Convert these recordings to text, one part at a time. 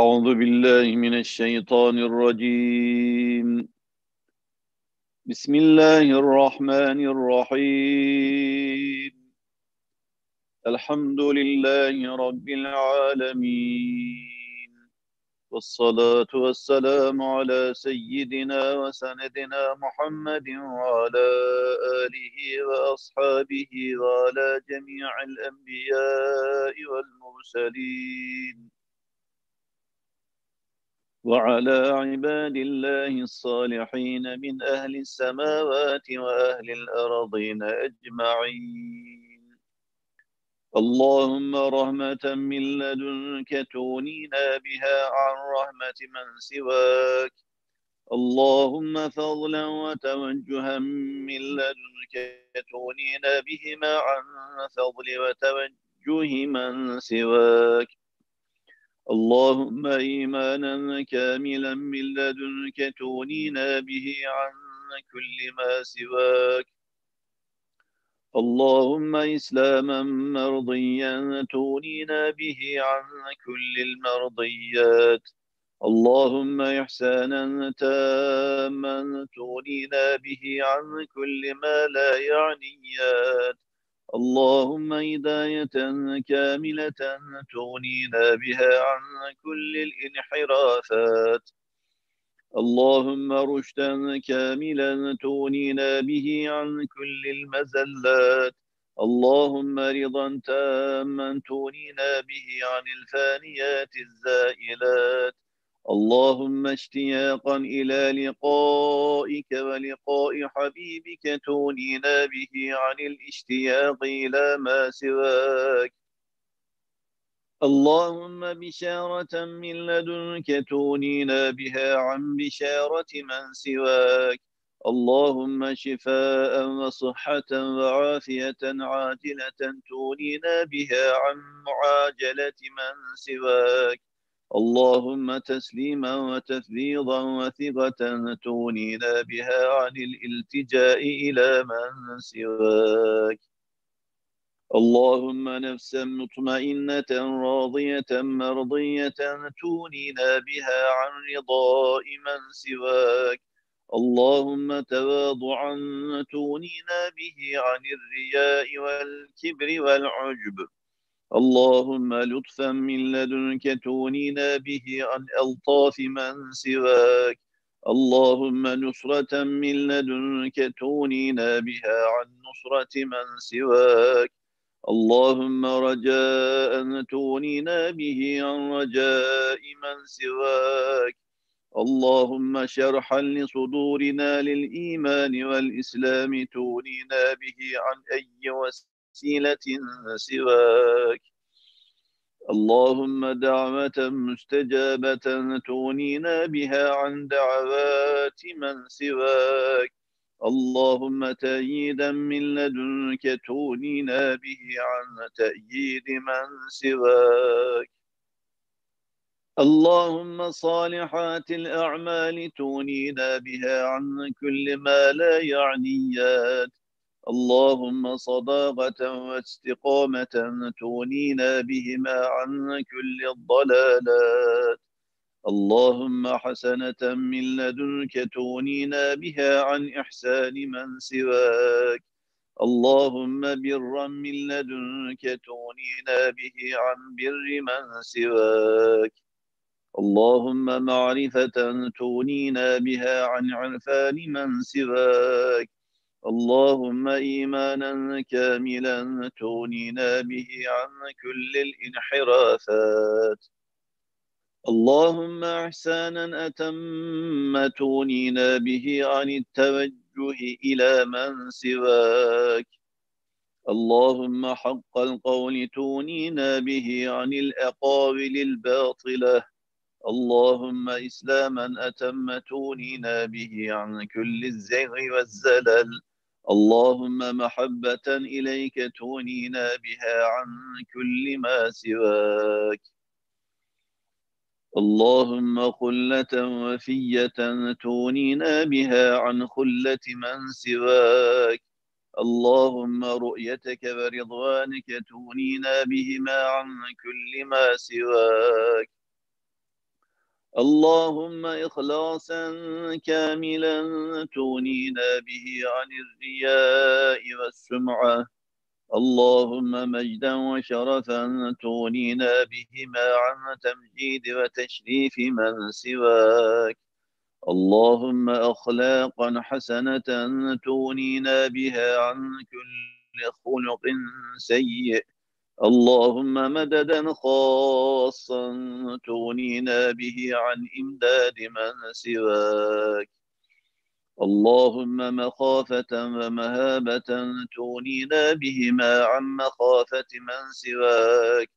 أعوذ بالله من الشيطان الرجيم بسم الله الرحمن الرحيم الحمد لله رب العالمين والصلاة والسلام على سيدنا وسندنا محمد وعلى آله وأصحابه وعلى جميع الأنبياء والمرسلين وعلى عباد الله الصالحين من أهل السماوات وأهل الأرضين أجمعين اللهم رحمة من لدنك تغنينا بها عن رحمة من سواك اللهم فضلا وتوجها من لدنك تغنينا بهما عن فضل وتوجه من سواك اللهم إيمانا كاملا من لدنك تغنينا به عن كل ما سواك اللهم إسلاما مرضيا تغنينا به عن كل المرضيات اللهم إحسانا تاما تغنينا به عن كل ما لا يعنيات اللهم هداية كاملة تغنينا بها عن كل الانحرافات اللهم رشدا كاملا تغنينا به عن كل المزلات اللهم رضا تاما تغنينا به عن الفانيات الزائلات اللهم اشتياقا إلى لقائك ولقاء حبيبك تغنينا به عن الاشتياق إلى ما سواك اللهم بشارة من لدنك تغنينا بها عن بشارة من سواك اللهم شفاء وصحة وعافية عاجلة تغنينا بها عن معاجلة من سواك اللهم تسليما وتفويضا وثقة تغنينا بها عن الالتجاء إلى من سواك اللهم نفسا مطمئنة راضية مرضية تغنينا بها عن رضاء من سواك اللهم تواضعا تغنينا به عن الرياء والكبر والعجب اللهم لطفا من لدنك تغنينا به عن ألطاف من سواك اللهم نصرة من لدنك تغنينا بها عن نصرة من سواك اللهم رجاء تغنينا به عن رجاء من سواك اللهم شرحا لصدورنا للإيمان والإسلام تغنينا به عن أي وسيلة سواك اللهم دعوة مستجابة تغنينا بها عن دعوات من سواك اللهم تأييدا من لدنك تغنينا به عن تأييد من سواك اللهم صالحات الأعمال تغنينا بها عن كل ما لا يعنيات اللهم صداقة واستقامة تغنينا بهما عن كل الضلالات اللهم حسنة من لدنك تغنينا بها عن إحسان من سواك اللهم برا من لدنك تغنينا به عن بر من سواك اللهم معرفة تغنينا بها عن عرفان من سواك اللهم إيمانا كاملا تغنينا به عن كل الانحرافات اللهم إحسانا أتما تغنينا به عن التوجه إلى من سواك اللهم حق القول تغنينا به عن الأقاويل الباطلة اللهم إسلاما أتما تغنينا به عن كل الزيغ والزلل اللهم محبة إليك تغنينا بها عن كل ما سواك اللهم خلة وفية تغنينا بها عن خلة من سواك اللهم رؤيتك ورضوانك تغنينا بهما عن كل ما سواك اللهم إخلاصا كاملا تغنينا به عن الرياء والسمعة اللهم مجدا وشرفا تغنينا بهما عن تمجيد وتشريف من سواك اللهم أخلاقا حسنة تغنينا بها عن كل خلق سيء اللهم مددا خاصا تغنينا به عن إمداد من سواك اللهم مخافة ومهابة تغنينا بهما عن مخافة من سواك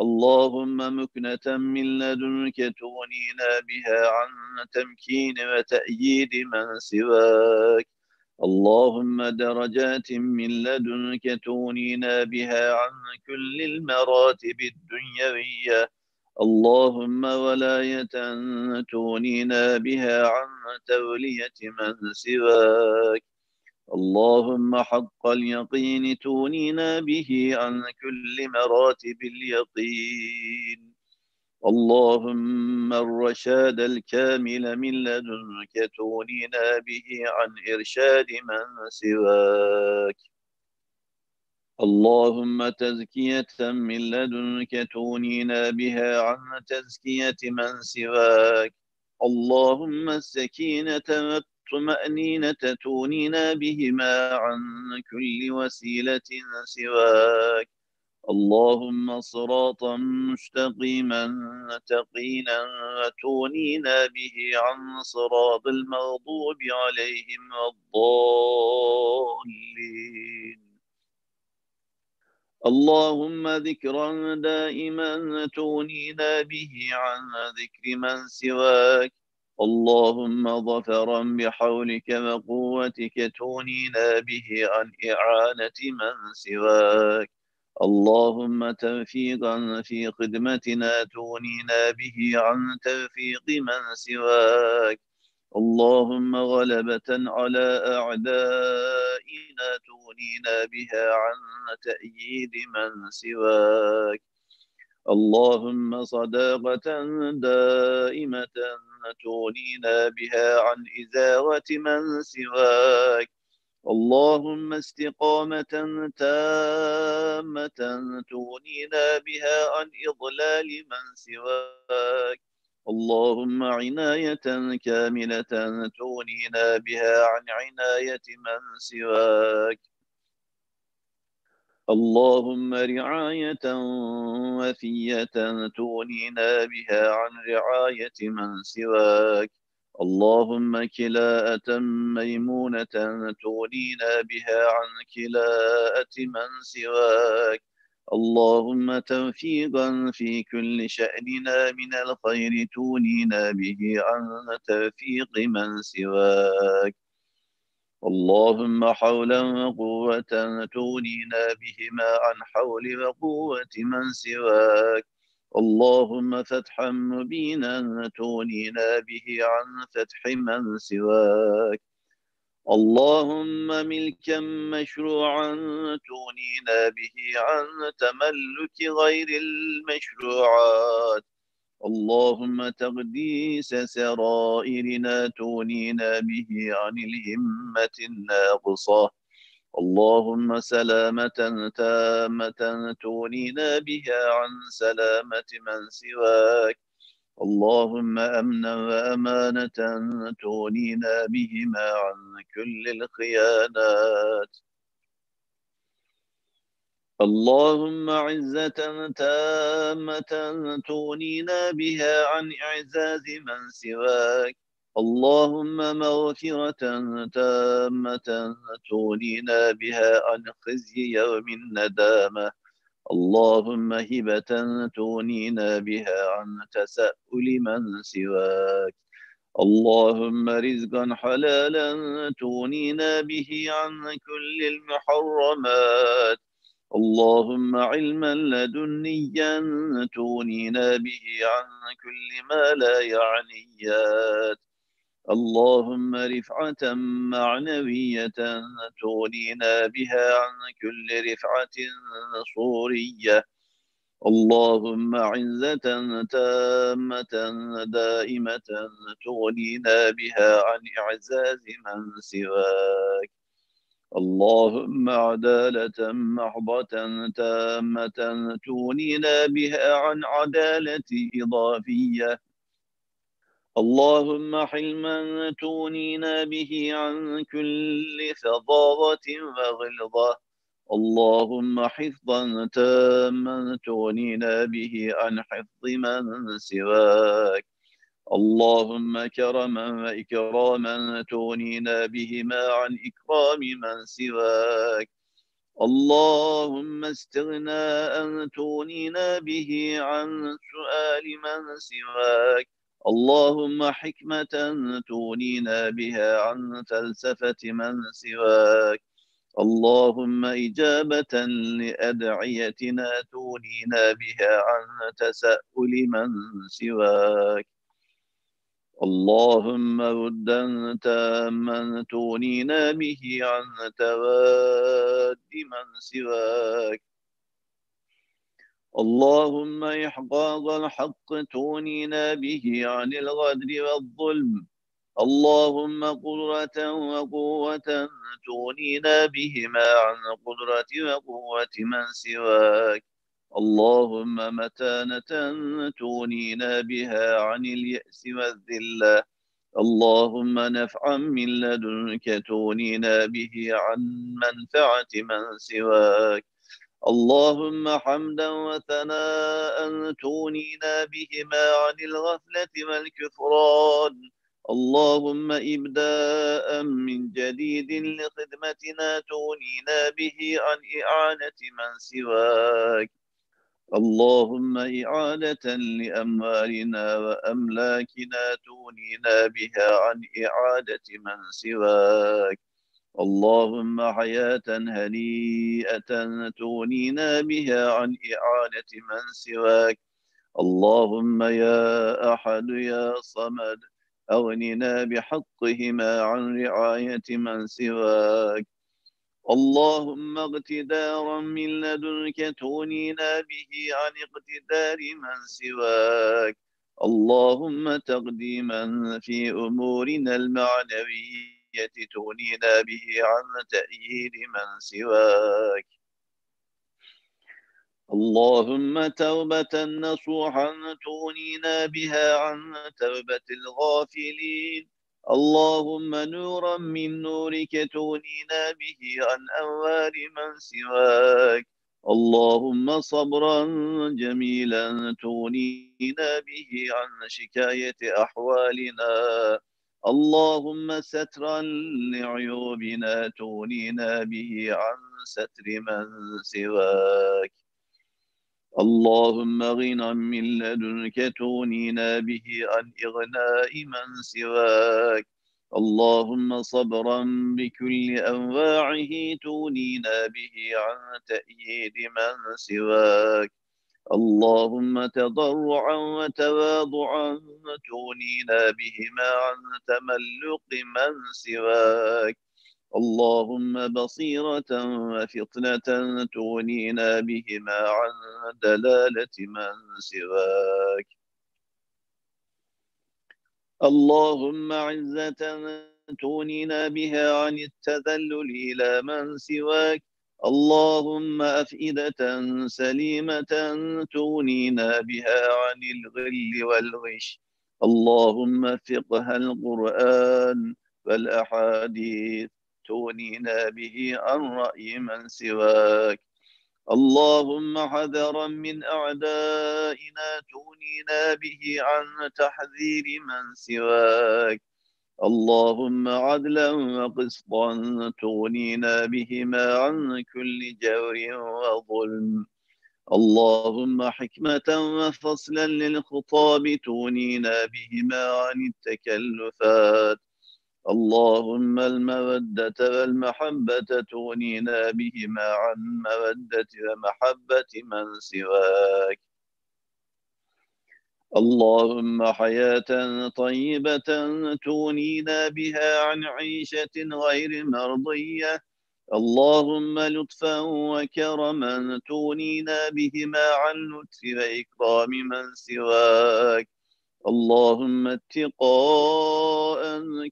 اللهم مكنة من لدنك تغنينا بها عن تمكين وتأييد من سواك اللهم درجات من لدنك تغنينا بها عن كل المراتب الدنيوية اللهم ولاية تغنينا بها عن تولية من سواك اللهم حق اليقين تغنينا به عن كل مراتب اليقين اللهم الرشاد الكامل من لدنك تغنينا به عن إرشاد من سواك اللهم تزكية من لدنك تغنينا بها عن تزكية من سواك اللهم السكينة والطمأنينة تغنينا بهما عن كل وسيلة سواك اللهم صراطا مستقيما تقينا وتغنينا به عن صراط المغضوب عليهم الضالين اللهم ذكرا دائما تغنينا به عن ذكر من سواك اللهم ظفرا بحولك وقوتك تغنينا به عن إعانة من سواك اللهم توفيقا في خدمتنا تغنينا به عن توفيق من سواك اللهم غلبة على أعدائنا تغنينا بها عن تأييد من سواك اللهم صداقة دائمة تغنينا بها عن إزاوة من سواك اللهم استقامة تامة تغنينا بها عن إضلال من سواك اللهم عناية كاملة تغنينا بها عن عناية من سواك اللهم رعاية وفية تغنينا بها عن رعاية من سواك اللهم كلاءة ميمونة تغنينا بها عن كلاءة من سواك اللهم توفيقا في كل شأننا من الخير تغنينا به عن توفيق من سواك اللهم حولا وقوة تغنينا بهما عن حول وقوة من سواك اللهم فتحا مبينا تغنينا به عن فتح من سواك اللهم ملكا مشروعا تغنينا به عن تملك غير المشروعات اللهم تقديس سرائرنا تغنينا به عن الهمة الناقصة اللهم سلامة تامة تغنينا بها عن سلامة من سواك اللهم أمنا وأمانة تغنينا بهما عن كل الخيانات اللهم عزة تامة تغنينا بها عن إعزاز من سواك اللهم مغفرة تامة تغنينا بها عن خزي يوم الندامة اللهم هبة تغنينا بها عن تساؤل من سواك اللهم رزقا حلالا تغنينا به عن كل المحرمات اللهم علما لدنيا تغنينا به عن كل ما لا يعنيات اللهم رفعة معنوية تغنينا بها عن كل رفعة صورية اللهم عزة تامة دائمة تغنينا بها عن إعزاز من سواك اللهم عدالة محضة تامة تغنينا بها عن عدالة إضافية اللهم حلما تغنينا به عن كل فظاظة وغلظة اللهم حفظا تاما تغنينا به عن حفظ من سواك اللهم كرما وإكراما تغنينا بهما عن إكرام من سواك اللهم استغناء تغنينا به عن سؤال من سواك اللهم حكمة تغنينا بها عن فلسفة من سواك اللهم إجابة لأدعيتنا تغنينا بها عن تساؤل من سواك اللهم ودا تاما تغنينا به عن تواد من سواك اللهم إحقاق الحق تغنينا به عن الغدر والظلم اللهم قدرة وقوة تغنينا بهما عن قدرة وقوة من سواك اللهم متانة تغنينا بها عن اليأس والذلة اللهم نفعا من لدنك تغنينا به عن منفعة من سواك اللهم حمدا وثناء تغنينا بهما عن الغفلة والكفران اللهم إبداء من جديد لخدمتنا تغنينا به عن إعانة من سواك اللهم إعانة لأموالنا وأملاكنا تغنينا بها عن إعادة من سواك اللهم حياة هنيئة تغنينا بها عن إعانة من سواك اللهم يا أحد يا صمد أغننا بحقهما عن رعاية من سواك اللهم اقتدارا من لدنك تغنينا به عن اقتدار من سواك اللهم تقديما في أمورنا المعنوية تغنينا به عن تأييد من سواك اللهم توبة نصوحا تغنينا بها عن توبة الغافلين اللهم نورا من نورك تغنينا به عن أنوار من سواك اللهم صبرا جميلا تغنينا به عن شكاية أحوالنا اللهم سترا لعيوبنا تغنينا به عن ستر من سواك اللهم غنى من لدنك تغنينا به عن إغناء من سواك اللهم صبرا بكل أنواعه تغنينا به عن تأييد من سواك اللهم تضرعا وتواضعا تغنينا بهما عن تملق من سواك اللهم بصيرة وفطنة تغنينا بهما عن دلالة من سواك اللهم عزة تغنينا بها عن التذلل إلى من سواك اللهم أفئدة سليمة تغنينا بها عن الغل والغش اللهم فقه القرآن والأحاديث تغنينا به عن رأي من سواك اللهم حذرا من أعدائنا تغنينا به عن تحذير من سواك اللهم عدلا وقسطا تغنينا بهما عن كل جور وظلم اللهم حكمة وفصلا للخطاب تغنينا بهما عن التكلفات اللهم المودة والمحبة تغنينا بهما عن مودة ومحبة من سواك اللهم حياة طيبة تغنينا بها عن عيشة غير مرضية اللهم لطفا وكرما تغنينا بهما عن لطف وإكرام من سواك اللهم اتقاء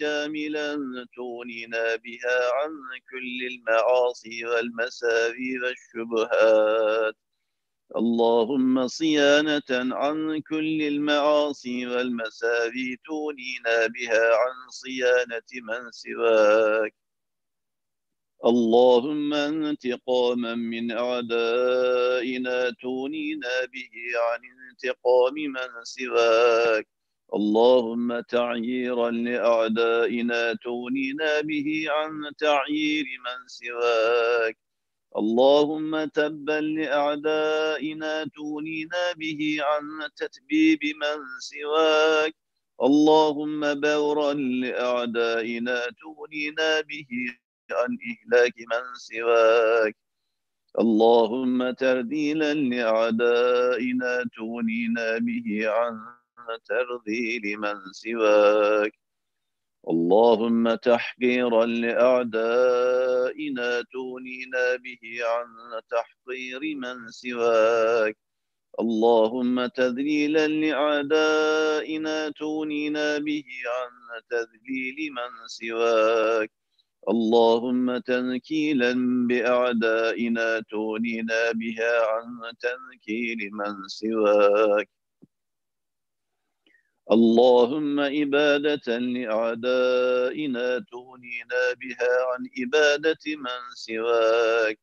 كاملا تغنينا بها عن كل المعاصي والمساوي والشبهات اللهم صيانة عن كل المعاصي والمساوي تغنينا بها عن صيانة من سواك اللهم انتقاما من أعدائنا تغنينا به عن انتقام من سواك اللهم تعييرا لأعدائنا تغنينا به عن تعيير من سواك اللهم تبا لأعدائنا تغنينا به عن تتبيب من سواك اللهم بورا لأعدائنا تغنينا به عن إهلاك من سواك اللهم ترذيلا لأعدائنا تغنينا به عن ترذيل من سواك اللهم تحقيرا لأعدائنا تغنينا به عن تحقير من سواك اللهم تذليلا لأعدائنا تغنينا به عن تذليل من سواك اللهم تنكيلا بأعدائنا تغنينا بها عن تنكيل من سواك اللهم إبادة لأعدائنا تغنينا بها عن إبادة من سواك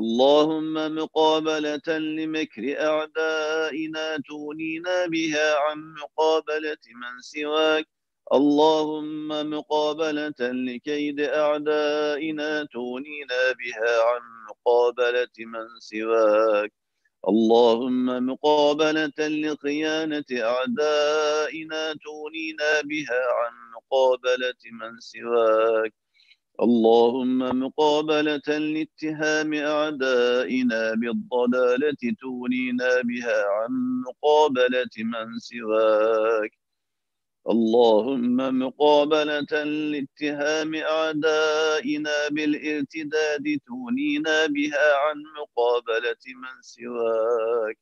اللهم مقابلة لمكر أعدائنا تغنينا بها عن مقابلة من سواك اللهم مقابلة لكيد أعدائنا تغنينا بها عن مقابلة من سواك اللهم مقابلة لخيانة أعدائنا تغنينا بها عن مقابلة من سواك اللهم مقابلة لاتهام أعدائنا بالضلالة تغنينا بها عن مقابلة من سواك اللهم مقابلة لاتهام أعدائنا بالارتداد تغنينا بها عن مقابلة من سواك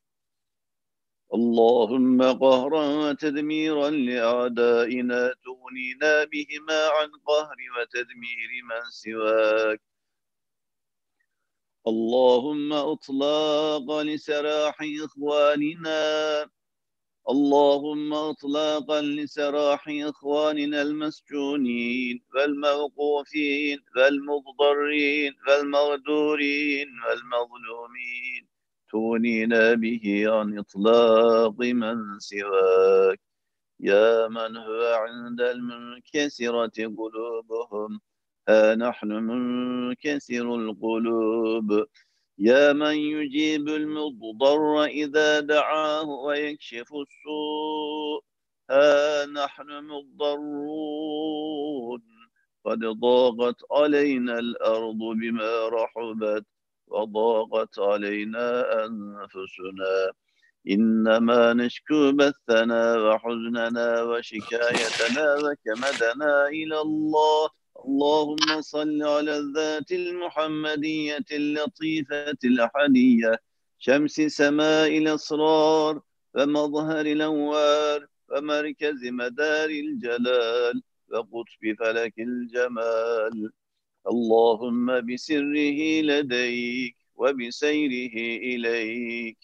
اللهم قهرا وتدميرا لأعدائنا تغنينا بهما عن قهر وتدمير من سواك اللهم إطلاقا لسراح إخواننا اللهم إطلاقا لسراح إخواننا المسجونين والموقوفين والمضطرين والمغدورين والمظلومين تغنينا به عن إطلاق من سواك يا من هو عند المنكسرة قلوبهم ها نحن منكسر القلوب يا من يجيب المضطر إذا دعاه ويكشف السوء ها نحن مضطرون قد ضاقت علينا الأرض بما رحبت وضاقت علينا أنفسنا إنما نشكو بثنا وحزننا وشكايتنا وكمدنا إلى الله اللهم صل على الذات المحمدية اللطيفة الأحدية شمس سماء الأسرار ومظهر الأنوار ومركز مدار الجلال وقطب فلك الجمال اللهم بسره لديك وبسيره إليك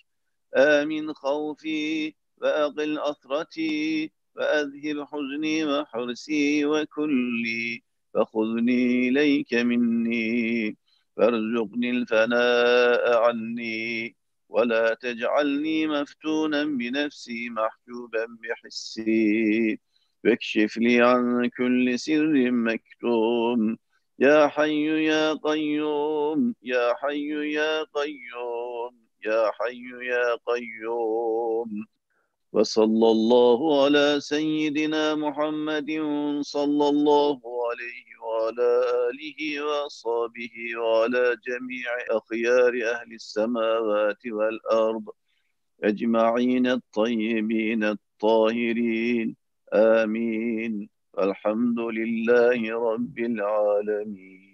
آمن خوفي وأقل أثرتي وأذهب حزني وحرسي وكلي فخذني إليك مني فارزقني الفناء عني ولا تجعلني مفتونا بنفسي محجوبا بحسي واكشف لي عن كل سر مكتوم يا حي يا قيوم يا حي يا قيوم يا حي يا قيوم وصلى الله على سيدنا محمد صلى الله عليه وعلى آله وصحبه وعلى جميع أخيار أهل السماوات والأرض أجمعين الطيبين الطاهرين آمين الحمد لله رب العالمين.